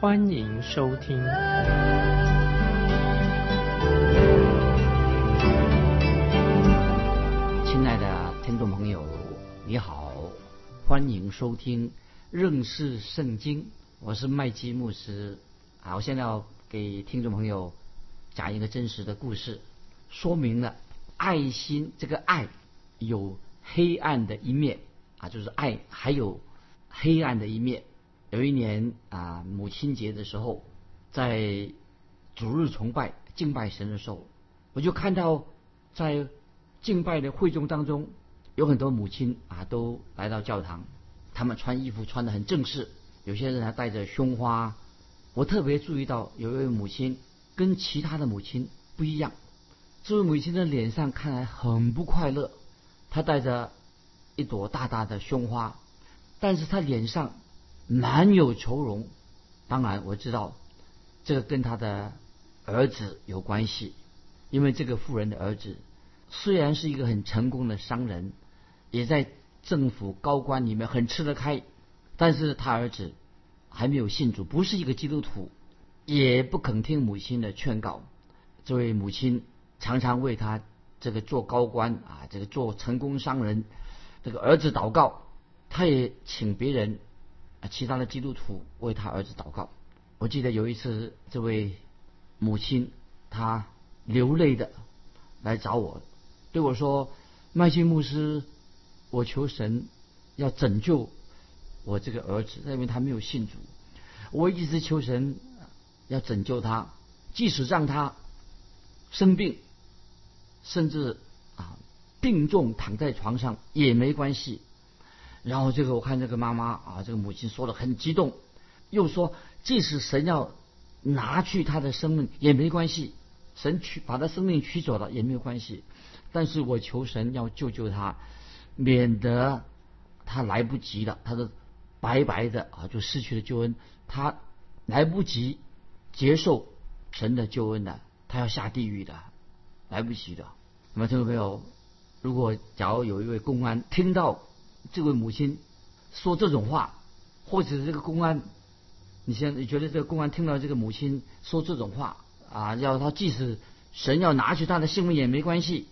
欢迎收听。亲爱的听众朋友，你好，欢迎收听认识圣经，我是麦基牧师。好，我现在要给听众朋友讲一个真实的故事，说明了爱心这个爱有黑暗的一面啊，就是爱还有黑暗的一面。有一年啊，母亲节的时候，在主日崇拜敬拜神的时候，我就看到在敬拜的会众当中，有很多母亲啊都来到教堂，他们穿衣服穿得很正式，有些人还带着胸花。我特别注意到有一位母亲跟其他的母亲不一样，这位母亲的脸上看来很不快乐，她带着一朵大大的胸花，但是她脸上满有愁容。当然我知道这个跟她的儿子有关系，因为这个妇人的儿子虽然是一个很成功的商人，也在政府高官里面很吃得开，但是他儿子还没有信主，不是一个基督徒，也不肯听母亲的劝告。这位母亲常常为他这个做高官啊，这个做成功商人这个儿子祷告，他也请别人其他的基督徒为他儿子祷告。我记得有一次，这位母亲她流泪的来找我，对我说：麦基牧师，我求神要拯救我这个儿子，因为他没有信主，我一直求神要拯救他，即使让他生病，甚至啊病重躺在床上也没关系。然后这个我看这个妈妈啊，这个母亲说得很激动，又说即使神要拿去他的生命也没关系，神把他生命取走了也没有关系，但是我求神要救救他，免得他来不及了，他是白白的啊就失去了救恩，他来不及接受神的救恩了，他要下地狱的，来不及的。那么，听众朋友，如果假如有一位公安听到这位母亲说这种话，或者是这个公安，你觉得这个公安听到这个母亲说这种话啊，要他即使神要拿去他的性命也没关系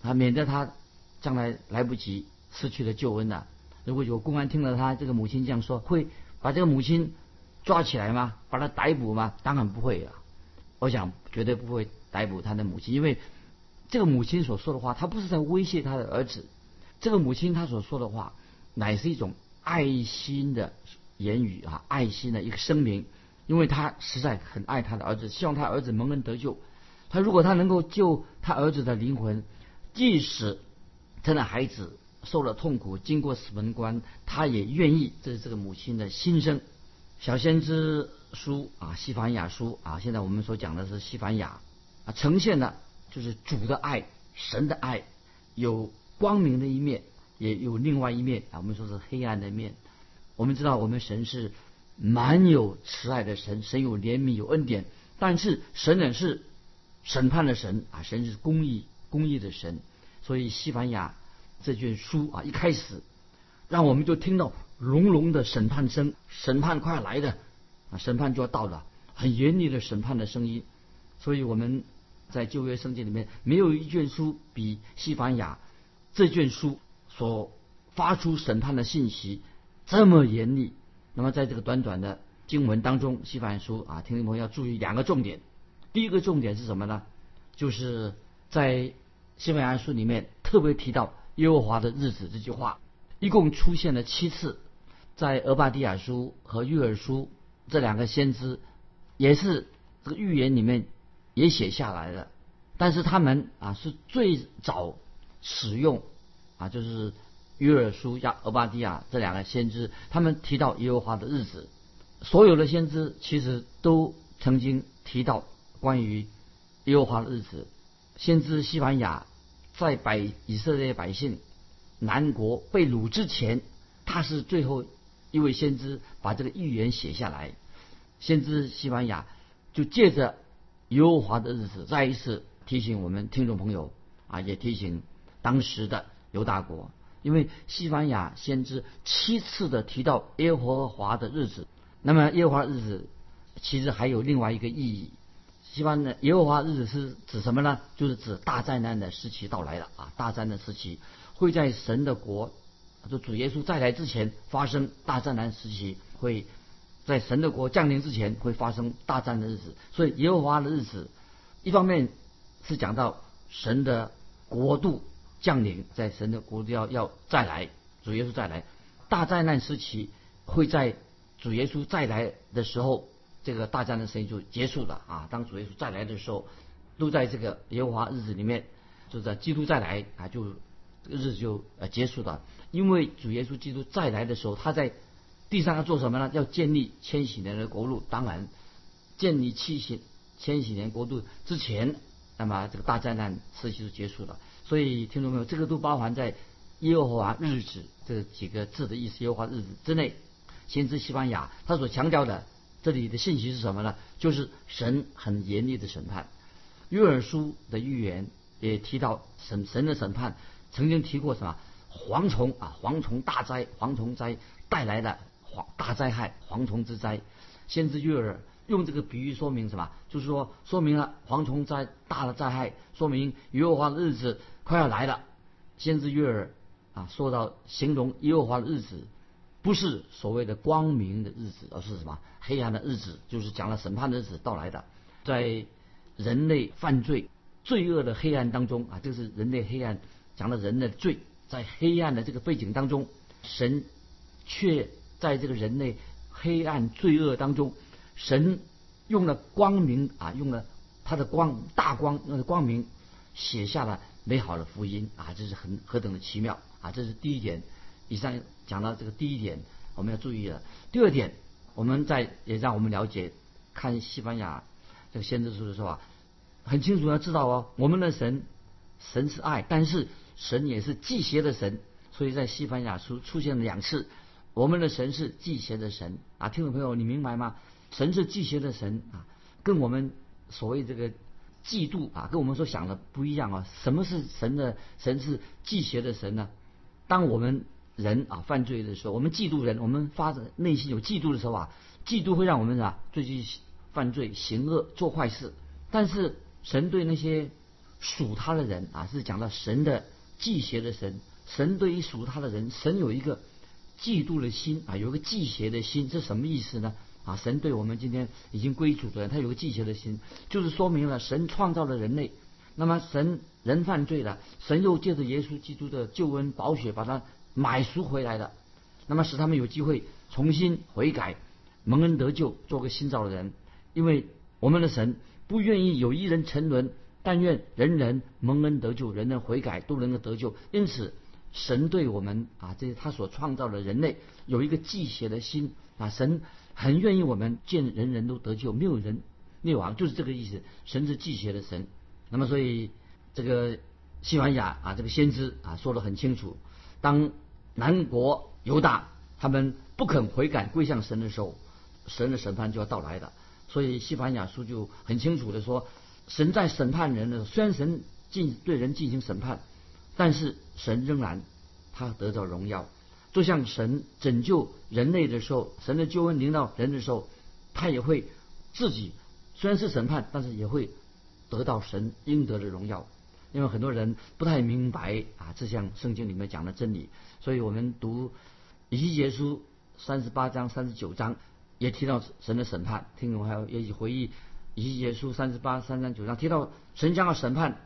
啊，免得他将来来不及失去了救恩了。如果有公安听到他这个母亲这样说，会把这个母亲抓起来吗？把他逮捕吗？当然不会了。我想绝对不会逮捕他的母亲，因为这个母亲所说的话，她不是在威胁她的儿子，这个母亲她所说的话乃是一种爱心的言语啊，爱心的一个声明，因为她实在很爱她的儿子，希望她儿子蒙恩得救。她如果她能够救她儿子的灵魂，即使她的孩子受了痛苦，经过死门关，她也愿意。这是这个母亲的心声。小先知书啊，西番雅书啊，现在我们所讲的是西番雅啊，呈现了就是主的爱，神的爱，有光明的一面，也有另外一面啊，我们说是黑暗的一面。我们知道我们神是满有慈爱的神，神有怜悯有恩典，但是神也是审判的神啊，神是公义的神。所以西番雅这卷书啊，一开始让我们就听到隆隆的审判声，审判快来了啊，审判就要到了，很严厉的审判的声音。所以我们在旧约圣经里面，没有一卷书比西番雅这卷书所发出审判的信息这么严厉。那么在这个短短的经文当中，西番雅书啊，听众朋友要注意两个重点。第一个重点是什么呢？就是在西番雅书里面特别提到耶和华的日子这句话，一共出现了7次。在俄巴底亚书和约珥书这两个先知也是这个预言里面也写下来了，但是他们啊是最早使用啊，就是约珥书加俄巴底亚这两个先知，他们提到耶和华的日子。所有的先知其实都曾经提到关于耶和华的日子，先知西番雅在以色列百姓南国被掳之前，他是最后一位先知把这个预言写下来。先知西番雅就借着耶和华的日子再一次提醒我们听众朋友啊，也提醒当时的犹大国，因为西番雅先知7次的提到耶和华的日子。那么耶和华的日子其实还有另外一个意义，耶和华日子是指什么呢？就是指大灾难的时期到来了啊！大灾难时期会在神的国，就主耶稣再来之前发生大灾难时期，会在神的国降临之前会发生大战的日子。所以耶和华的日子一方面是讲到神的国度降临，在神的国度要再来，主耶稣再来，大灾难时期会在主耶稣再来的时候，这个大战的时期就结束了啊！当主耶稣再来的时候，都在这个耶和华日子里面，就在基督再来啊，就这个日子就结束了。因为主耶稣基督再来的时候，他在地上要做什么呢？要建立千禧年的国度。当然，建立千禧年国度之前，那么这个大灾难时期就结束了。所以听众朋友，这个都包含在耶和华日子这几个字的意思，耶和华日子之内。先知西番雅他所强调的这里的信息是什么呢？就是神很严厉的审判。约珥书的预言也提到神的审判，曾经提过什么蝗虫啊，蝗虫大灾，蝗虫灾带来的大灾害，蝗虫之灾。先知约珥用这个比喻说明什么？就是说说明了蝗虫灾大的灾害，说明耶和华的日子快要来了。先知约珥啊说到形容耶和华的日子，不是所谓的光明的日子，而是什么黑暗的日子，就是讲了审判的日子到来的。在人类犯罪罪恶的黑暗当中啊，这是人类黑暗，讲了人的罪，在黑暗的这个背景当中，神却在这个人类黑暗罪恶当中，神用了光明啊，用了他的光，大光，用了光明写下了美好的福音啊，这是很何等的奇妙啊！这是第一点。以上讲到这个第一点，我们要注意了。第二点，我们也让我们了解看西番雅这个先知书的时候啊，很清楚要知道哦，我们的神是爱，但是神也是忌邪的神。所以在西番雅书出现了2次，我们的神是忌邪的神啊。听众朋友，你明白吗？神是忌邪的神啊，跟我们所谓这个嫉妒啊，跟我们所想的不一样啊。什么是神是忌邪的神呢？当我们人啊犯罪的时候，我们嫉妒人，我们发自内心有嫉妒的时候啊，嫉妒会让我们啊最近犯罪行恶做坏事。但是神对那些属他的人啊，是讲到神的忌邪的神，神对于属他的人，神有一个嫉妒的心啊，有一个忌邪的心。这什么意思呢？啊，神对我们今天已经归主的人，他有个忌邪的心，就是说明了神创造了人类，那么人犯罪了，神又借着耶稣基督的救恩宝血把他买赎回来的，那么使他们有机会重新悔改，蒙恩得救，做个新造的人。因为我们的神不愿意有一人沉沦，但愿人人蒙恩得救，人人悔改都能够得救。因此神对我们啊，这是他所创造的人类有一个忌邪的心啊，神很愿意我们见人人都得救，没有人灭亡，就是这个意思。神是忌邪的神。那么所以这个西番雅啊，这个先知啊说得很清楚，当南国犹大他们不肯悔改归向神的时候，神的审判就要到来的。所以西番雅书就很清楚的说，神在审判人的时候，虽然神对人进行审判，但是神仍然他得到荣耀。就像神拯救人类的时候，神的救恩临到人的时候，他也会自己虽然是审判，但是也会得到神应得的荣耀。因为很多人不太明白啊，这项圣经里面讲的真理，所以我们读以西结书38章、39章也提到神的审判。听众还有也回忆以西结书38、39章提到神将要审判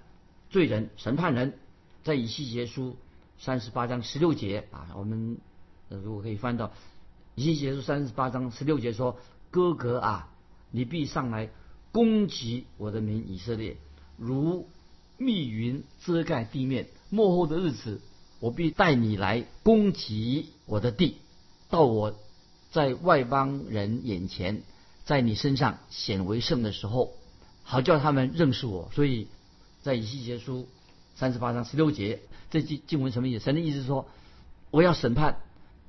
罪人、审判人。在以西结书38章16节啊，我们如果可以翻到以西结书38章16节说：“哥哥啊，你必上来攻击我的民以色列，如密云遮盖地面，末后的日子，我必带你来攻击我的地，到我在外邦人眼前在你身上显为圣的时候，好叫他们认识我。所以在以西结书38章16节，这句经文什么意思？神的意思是说，我要审判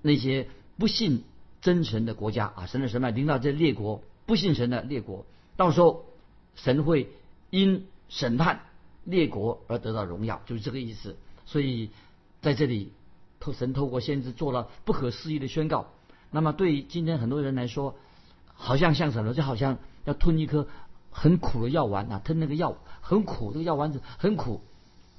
那些不信真神的国家啊！神的审判临到这列国，不信神的列国，到时候神会因审判列国而得到荣耀，就是这个意思。所以在这里，神透过先知做了不可思议的宣告。那么对于今天很多人来说，好像什么？就好像要吞一颗很苦的药丸啊，吞那个药很苦，这个药丸子很苦。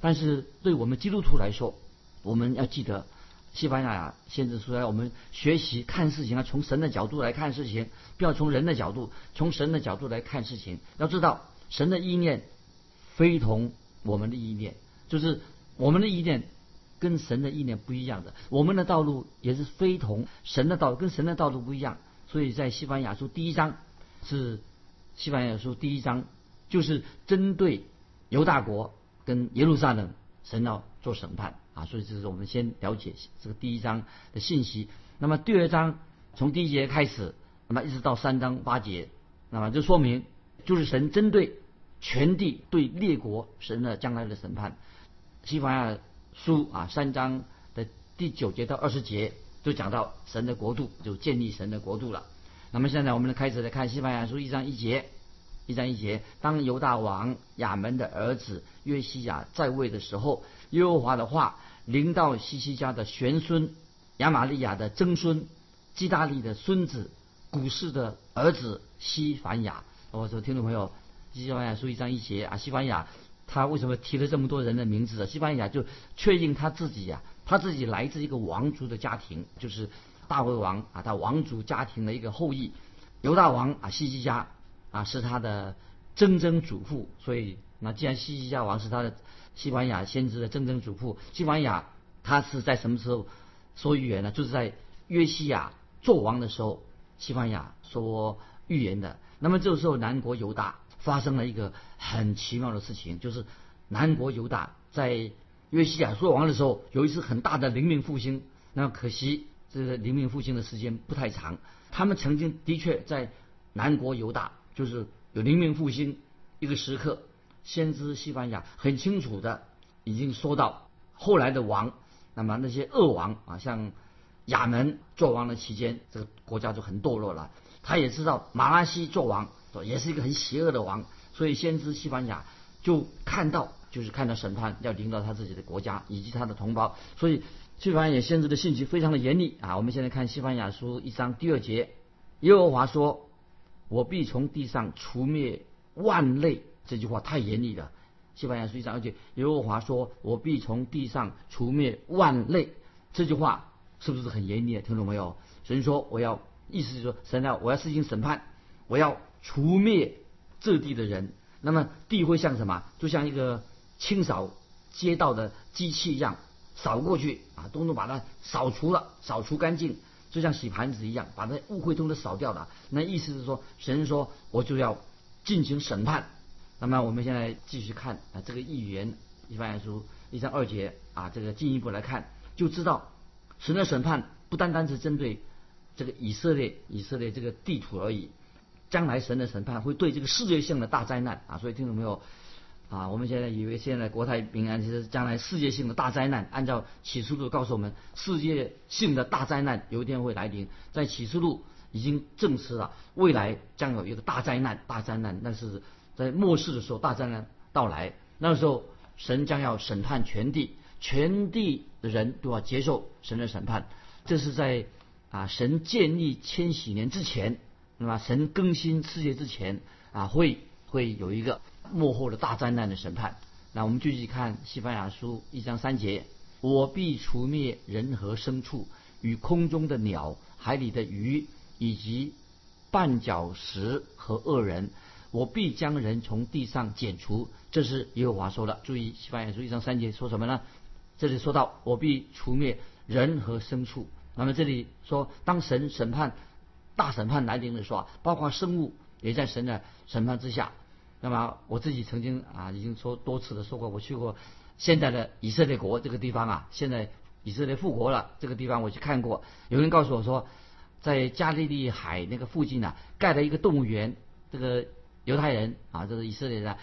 但是对我们基督徒来说，我们要记得西班牙先知书，来我们学习看事情啊，从神的角度来看事情，不要从人的角度，从神的角度来看事情。要知道神的意念非同我们的意念，就是我们的意念跟神的意念不一样的，我们的道路也是非同神的道路，跟神的道路不一样。所以在西班牙书第一章，是西班牙书第一章就是针对犹大国跟耶路撒冷，神要做审判啊，所以这是我们先了解这个第一章的信息。那么第二章从第一节开始，那么一直到3章8节，那么就说明就是神针对全地对列国神的将来的审判。西番雅书啊3章9节到20节就讲到神的国度，就建立神的国度了。那么现在我们开始来看西番雅书1章1节，当犹大王亚门的儿子约西亚在位的时候，耶和华的话临到希西家的玄孙亚玛利亚的曾孙基大利的孙子古示的儿子西番雅。我说听众朋友，西番雅书1章1节啊，西番雅他为什么提了这么多人的名字啊？西番雅就确认他自己啊，他自己来自一个王族的家庭，就是大卫王啊，他王族家庭的一个后裔。犹大王啊希西家啊是他的曾祖父，所以那既然希西家王是他的西番雅先知的曾祖父，西番雅他是在什么时候说预言呢？就是在约西亚做王的时候，西番雅说预言的。那么这个时候南国犹大发生了一个很奇妙的事情，就是南国犹大在约西亚做王的时候有一次很大的灵命复兴。那么可惜这个灵命复兴的时间不太长，他们曾经的确在南国犹大就是有灵命复兴一个时刻，先知西番雅很清楚的已经说到后来的王，那么那些恶王啊，像亚门做王的期间，这个国家就很堕落了。他也知道马拉西做王也是一个很邪恶的王，所以先知西番雅就看到审判要临到他自己的国家以及他的同胞，所以西番雅先知的信息非常的严厉啊。我们现在看西番雅书1章2节，耶和华说，我必从地上除灭万类。这句话太严厉了。西番雅书1章2节，耶和华说，我必从地上除灭万类。这句话是不是很严厉？听懂没有？神说我要，意思就是说神啊，我要施行审判，我要除灭这地的人。那么地会像什么？就像一个清扫街道的机器一样，扫过去啊，通通把它扫除了，扫除干净，就像洗盘子一样，把那污秽通都扫掉了。那意思是说，神说我就要进行审判。那么我们现在继续看啊，这个预言西番雅书1章2节啊，这个进一步来看就知道，神的审判不单单是针对这个以色列这个地图而已，将来神的审判会对这个世界性的大灾难啊。所以听众朋友啊，我们现在以为现在国泰民安，其实将来世界性的大灾难，按照启示录告诉我们，世界性的大灾难有一天会来临。在启示录已经证实了，未来将有一个大灾难，但是在末世的时候大灾难到来，那时候神将要审判全地的人都要接受神的审判。这是在啊神建立千禧年之前，那么神更新世界之前啊，会有一个幕后的大灾难的审判。那我们继续看西番雅书1章3节，我必除灭人和牲畜与空中的鸟、海里的鱼以及绊脚石和恶人，我必将人从地上剪除。这是耶和华说了。注意西番雅书1章3节说什么呢？这里说到我必除灭人和牲畜。那么这里说，当神审判大审判来临的时候啊，包括生物也在神的审判之下。那么我自己曾经啊，已经多次的说过，我去过现在的以色列国这个地方啊，现在以色列复国了，这个地方我去看过。有人告诉我说，在加利利海那个附近啊，盖了一个动物园。这个犹太人啊，这个以色列人，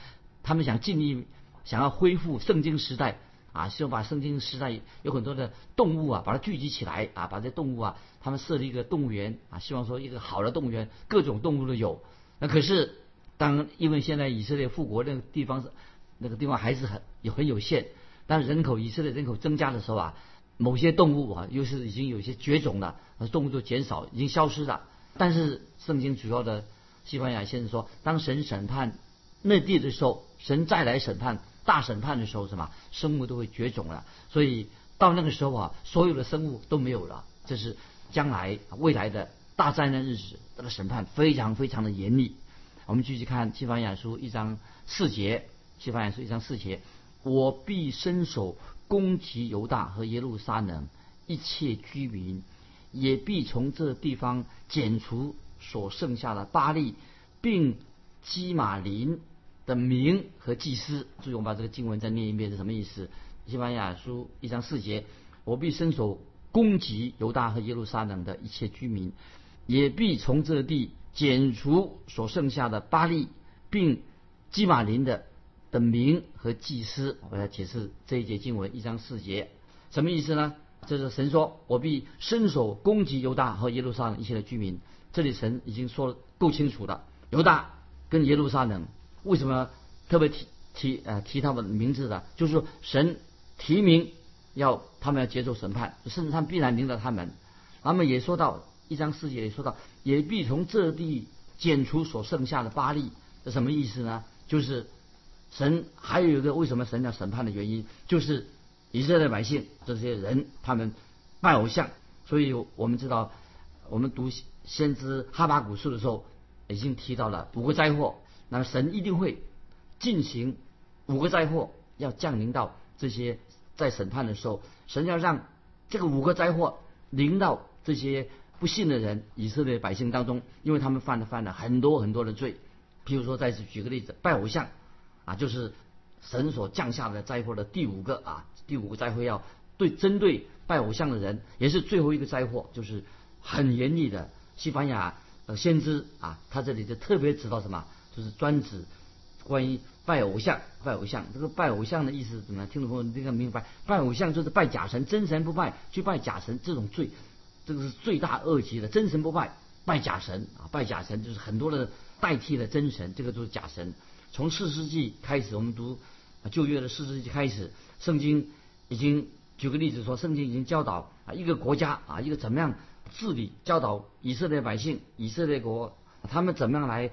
他们想尽力想要恢复圣经时代啊，希望把圣经时代有很多的动物啊，把它聚集起来啊，把这动物啊，他们设立一个动物园啊，希望说一个好的动物园，各种动物都有。那可是当因为现在以色列复国那个地方还是很有限，但以色列人口增加的时候啊，某些动物啊，又是已经有些绝种了，动物就减少，已经消失了。但是圣经主要的西班牙先生说，当神审判内地的时候，神再来审判大审判的时候，什么生物都会绝种了。所以到那个时候啊，所有的生物都没有了。这是将来未来的大灾难日子，这个审判非常非常的严厉。我们继续看西番雅书一章四节，西番雅书一章四节，我必伸手攻击犹大和耶路撒冷一切居民，也必从这地方剪除所剩下的巴力，并基玛林的名和祭司。注意，我们把这个经文再念一遍是什么意思？西番雅书一章四节，我必伸手攻击犹大和耶路撒冷的一切居民，也必从这地剪除所剩下的巴力，并基玛林的名和祭司。我要解释这一节经文一章四节什么意思呢？这是神说，我必伸手攻击犹大和耶路撒冷一切的居民。这里神已经说够清楚了，犹大跟耶路撒冷为什么特别提他们的名字的，就是说神提名要他们要接受审判，甚至他们必然领导他们。他们也说到一章四节也说到，也必从这地剪除所剩下的巴力。这什么意思呢？就是神还有一个为什么神要审判的原因，就是以色列百姓这些人他们拜偶像。所以我们知道，我们读先知哈巴谷书的时候已经提到了五个灾祸，那神一定会进行五个灾祸要降临到这些，在审判的时候神要让这个五个灾祸临到这些不信的人以色列百姓当中，因为他们犯了很多很多的罪。譬如说再次举个例子，拜偶像啊，就是神所降下的灾祸的第五个灾祸，要针对拜偶像的人，也是最后一个灾祸，就是很严厉的。西番雅先知啊，他这里就特别指到什么，就是专指关于拜偶像。这个拜偶像的意思怎么样？听众朋友你应该明白，拜偶像就是拜假神，真神不拜，去拜假神，这种罪，这个是罪大恶极的。真神不拜，拜假神啊，拜假神就是很多的代替了真神，这个就是假神。从四世纪开始，我们读旧约的四世纪开始，圣经已经举个例子说，圣经已经教导啊一个国家啊一个怎么样治理，教导以色列百姓以色列国他们怎么样来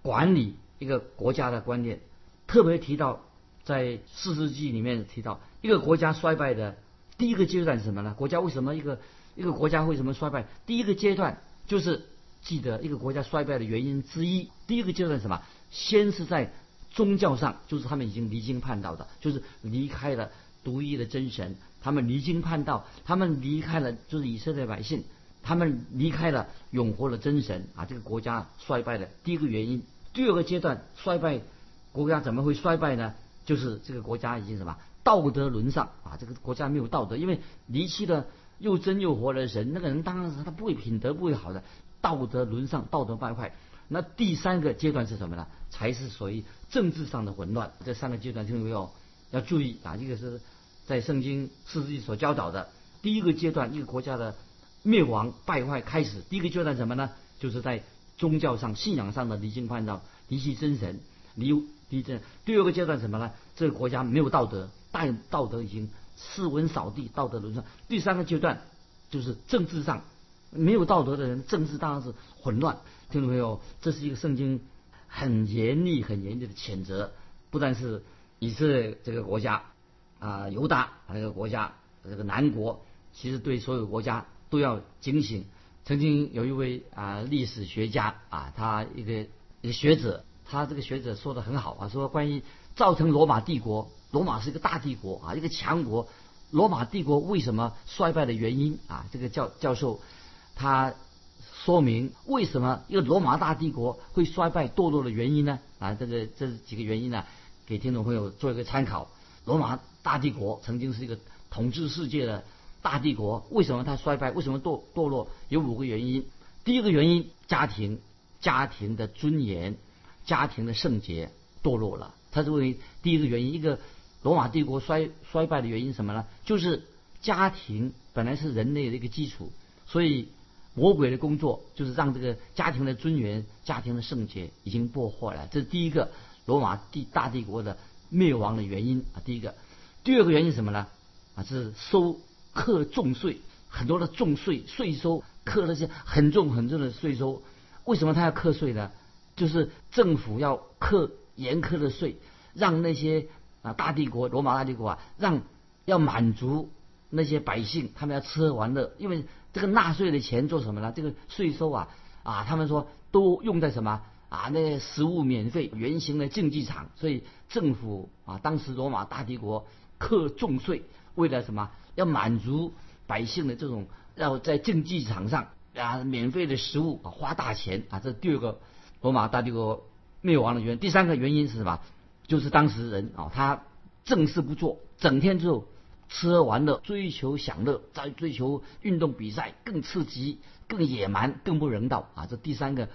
管理一个国家的观念。特别提到在四世纪里面提到，一个国家衰败的第一个阶段是什么呢？国家为什么衰败？第一个阶段就是记得一个国家衰败的原因之一，第一个阶段是什么？先是在宗教上，就是他们已经离经叛道的，就是离开了独一的真神，他们离经叛道，他们离开了，就是以色列百姓他们离开了永活的真神啊，这个国家衰败的第一个原因。第二个阶段衰败，国家怎么会衰败呢？就是这个国家已经什么道德沦丧啊，这个国家没有道德，因为离弃了又真又活的神，那个人当然是他不会品德不会好的，道德沦丧，道德败坏。那第三个阶段是什么呢？才是属于政治上的混乱。这三个阶段听众朋友要注意啊，一个是在圣经四世纪所教导的第一个阶段，一个国家的灭亡败坏开始，第一个阶段什么呢？就是在宗教上信仰上的离经叛道，离弃真神，离真。第二个阶段什么呢？这个国家没有道德，道德已经斯文扫地，道德沦丧。第三个阶段就是政治上没有道德的人，政治当然是混乱。听众朋友，这是一个圣经很严厉的谴责，不但是以色列这个国家啊，犹大这个国家，这个南国，其实对所有国家都要警醒。曾经有一位历史学家啊，他一个学者，他这个学者说得很好啊，说关于造成罗马帝国，罗马是一个大帝国啊，一个强国，罗马帝国为什么衰败的原因啊，这个教授他说明为什么一个罗马大帝国会衰败堕落的原因呢？啊，这几个原因呢，给听众朋友做一个参考。罗马大帝国曾经是一个统治世界的大帝国，为什么它衰败？为什么堕落？有五个原因。第一个原因，家庭的尊严、家庭的圣洁堕落了，他认为第一个原因，一个罗马帝国衰败的原因什么呢？就是家庭本来是人类的一个基础，所以魔鬼的工作就是让这个家庭的尊严、家庭的圣洁已经破坏了，这是第一个罗马大帝国的灭亡的原因啊。第一个，第二个原因是什么呢？啊，是收课重税，很多的重税收，课那些很重很重的税收。为什么他要课税呢？就是政府要课严苛的税，让那些大帝国罗马大帝国让要满足那些百姓，他们要吃喝玩乐，因为这个纳税的钱做什么呢？这个税收他们说都用在什么那食物免费，圆形的竞技场，所以政府当时罗马大帝国课重税，为了什么？要满足百姓的这种要在竞技场上免费的食物花大钱这第二个罗马大帝国灭亡的原因。第三个原因是什么？就是当时人他正事不做，整天就吃喝玩乐，追求享乐，再追求运动比赛更刺激、更野蛮、更不人道这第三个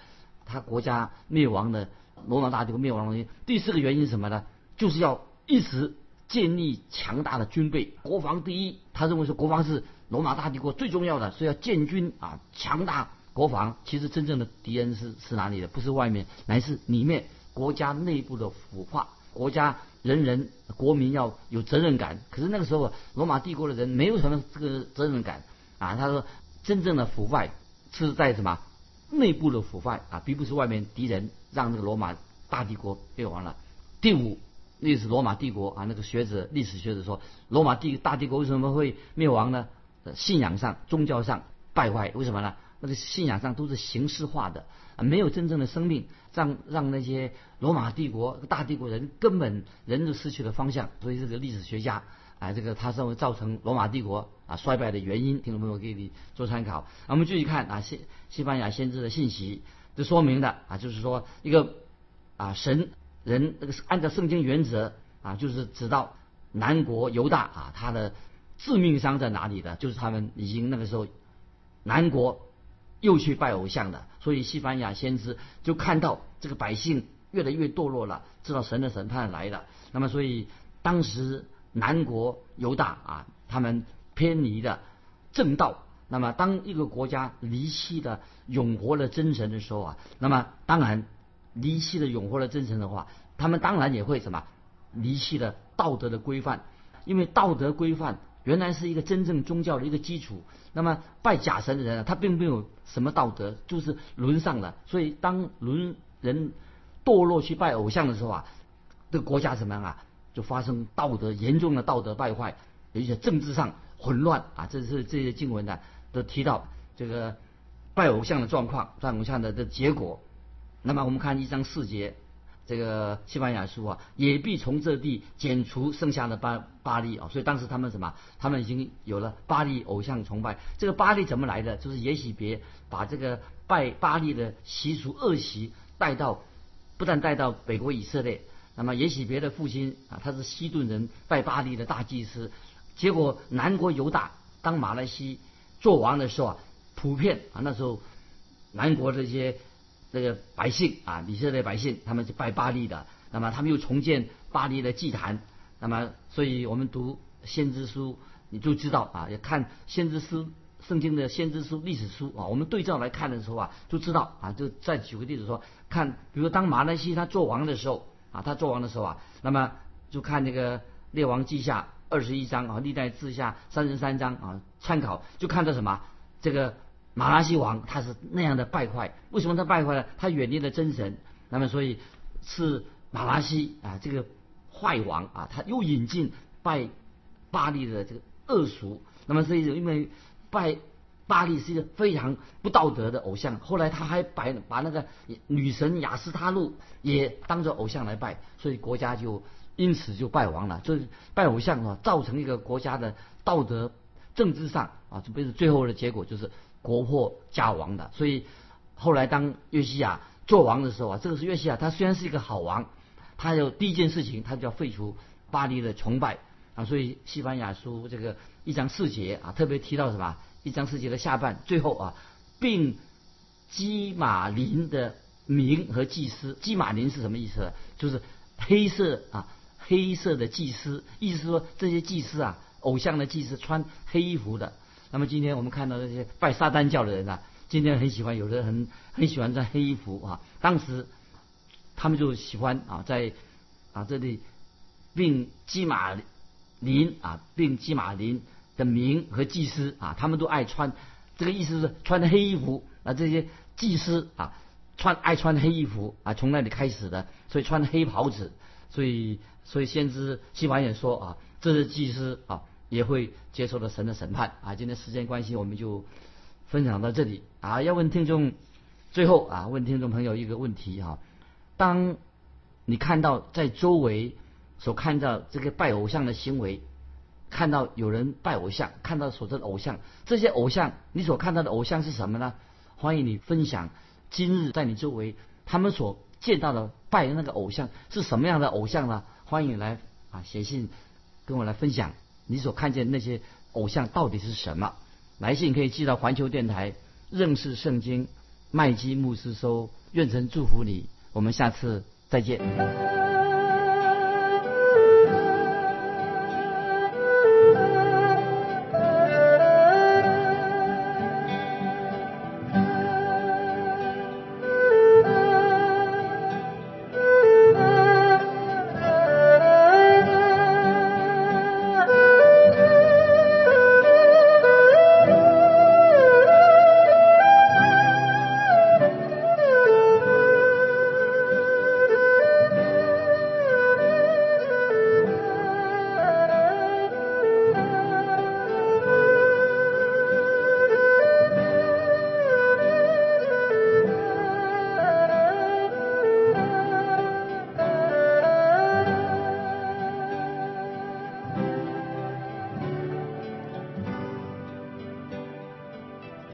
他国家灭亡的罗马大帝国灭亡的原因。第四个原因是什么呢？就是要一直建立强大的军备，国防第一，他认为说国防是罗马大帝国最重要的，所以要建军强大国防。其实真正的敌人是哪里的？不是外面，乃是里面国家内部的腐化。国家人国民要有责任感，可是那个时候罗马帝国的人没有什么这个责任感他说真正的腐败是在什么？内部的腐败并不是外面敌人让这个罗马大帝国灭亡了。第五，历史罗马帝国那个历史学者说，罗马大帝国为什么会灭亡呢？信仰上、宗教上败坏，为什么呢？那个信仰上都是形式化的没有真正的生命，让那些罗马帝国大帝国人根本人都失去了方向。所以这个历史学家这个他认为造成罗马帝国衰败的原因。听众朋友给你做参考。我们继续看西班牙先知的信息，这说明的就是说一个神人那个按照圣经原则就是知道南国犹大他的致命伤在哪里的，就是他们已经那个时候南国又去拜偶像的。所以西班牙先知就看到这个百姓越来越堕落了，知道神的审判来了。那么所以当时南国犹大他们偏离了正道。那么当一个国家离弃了永活的真神的时候那么当然离弃了永活的真神的话，他们当然也会什么离弃了道德的规范，因为道德规范原来是一个真正宗教的一个基础。那么拜假神的人他并没有什么道德，就是沦丧了。所以当人堕落去拜偶像的时候这个国家什么样就发生严重的道德败坏，而且政治上混乱这是这些经文都提到这个拜偶像的状况，拜偶像的结果。那么我们看1章4节，这个西班牙书也必从这地剪除剩下的巴利所以当时他们他们已经有了巴利偶像崇拜。这个巴利怎么来的？就是耶洗别把这个拜巴利的习俗恶习不但带到北国以色列。那么耶洗别的父亲他是西顿人，拜巴利的大祭司。结果南国犹大当马来西做王的时候普遍那时候南国这些这个百姓以色列百姓他们是拜巴利的，那么他们又重建巴利的祭坛。那么所以我们读先知书你就知道也看先知书，圣经的先知书、历史书我们对照来看的时候就知道就再举个例子说，看比如说当马来西他做王的时候那么就看这个列王记下21章历代志下33章参考，就看到这个马拉西王他是那样的败坏。为什么他败坏呢？他远离了真神。那么所以是马拉西这个坏王他又引进拜巴利的这个恶俗。那么所以因为拜巴利是一个非常不道德的偶像，后来他还把那个女神雅斯他录也当作偶像来拜，所以国家就因此就败亡了。所以拜偶像造成一个国家的道德政治上这不是最后的结果，就是国破家亡的。所以后来当约西亚做王的时候这个是约西亚他虽然是一个好王，他有第一件事情他就要废除巴利的崇拜所以西班牙书这个1章4节特别提到1章4节的下半最后并基马林的名和祭司。基马林是什么意思？就是黑色啊，黑色的祭司，意思说这些祭司啊，偶像的祭司穿黑衣服的。那么今天我们看到那些拜撒旦教的人啊，今天很喜欢，有的人很喜欢穿黑衣服啊。当时他们就喜欢啊，在啊这里并基马林啊，并基马林的名和祭司啊，他们都爱穿。这个意思是穿黑衣服啊，这些祭司啊，爱穿黑衣服啊，从那里开始的，所以穿黑袍子，所以先知西番也说啊，这些祭司啊也会接受了神的审判啊。今天时间关系，我们就分享到这里啊。要问听众，最后啊问听众朋友一个问题哈、啊：当你看到在周围所看到这个拜偶像的行为，看到有人拜偶像，看到所说的偶像，这些偶像，你所看到的偶像是什么呢？欢迎你分享今日在你周围他们所见到的拜的那个偶像是什么样的偶像呢？欢迎你来啊写信跟我来分享你所看见那些偶像到底是什么。来信可以寄到环球电台认识圣经麦基牧师收。愿神祝福你，我们下次再见。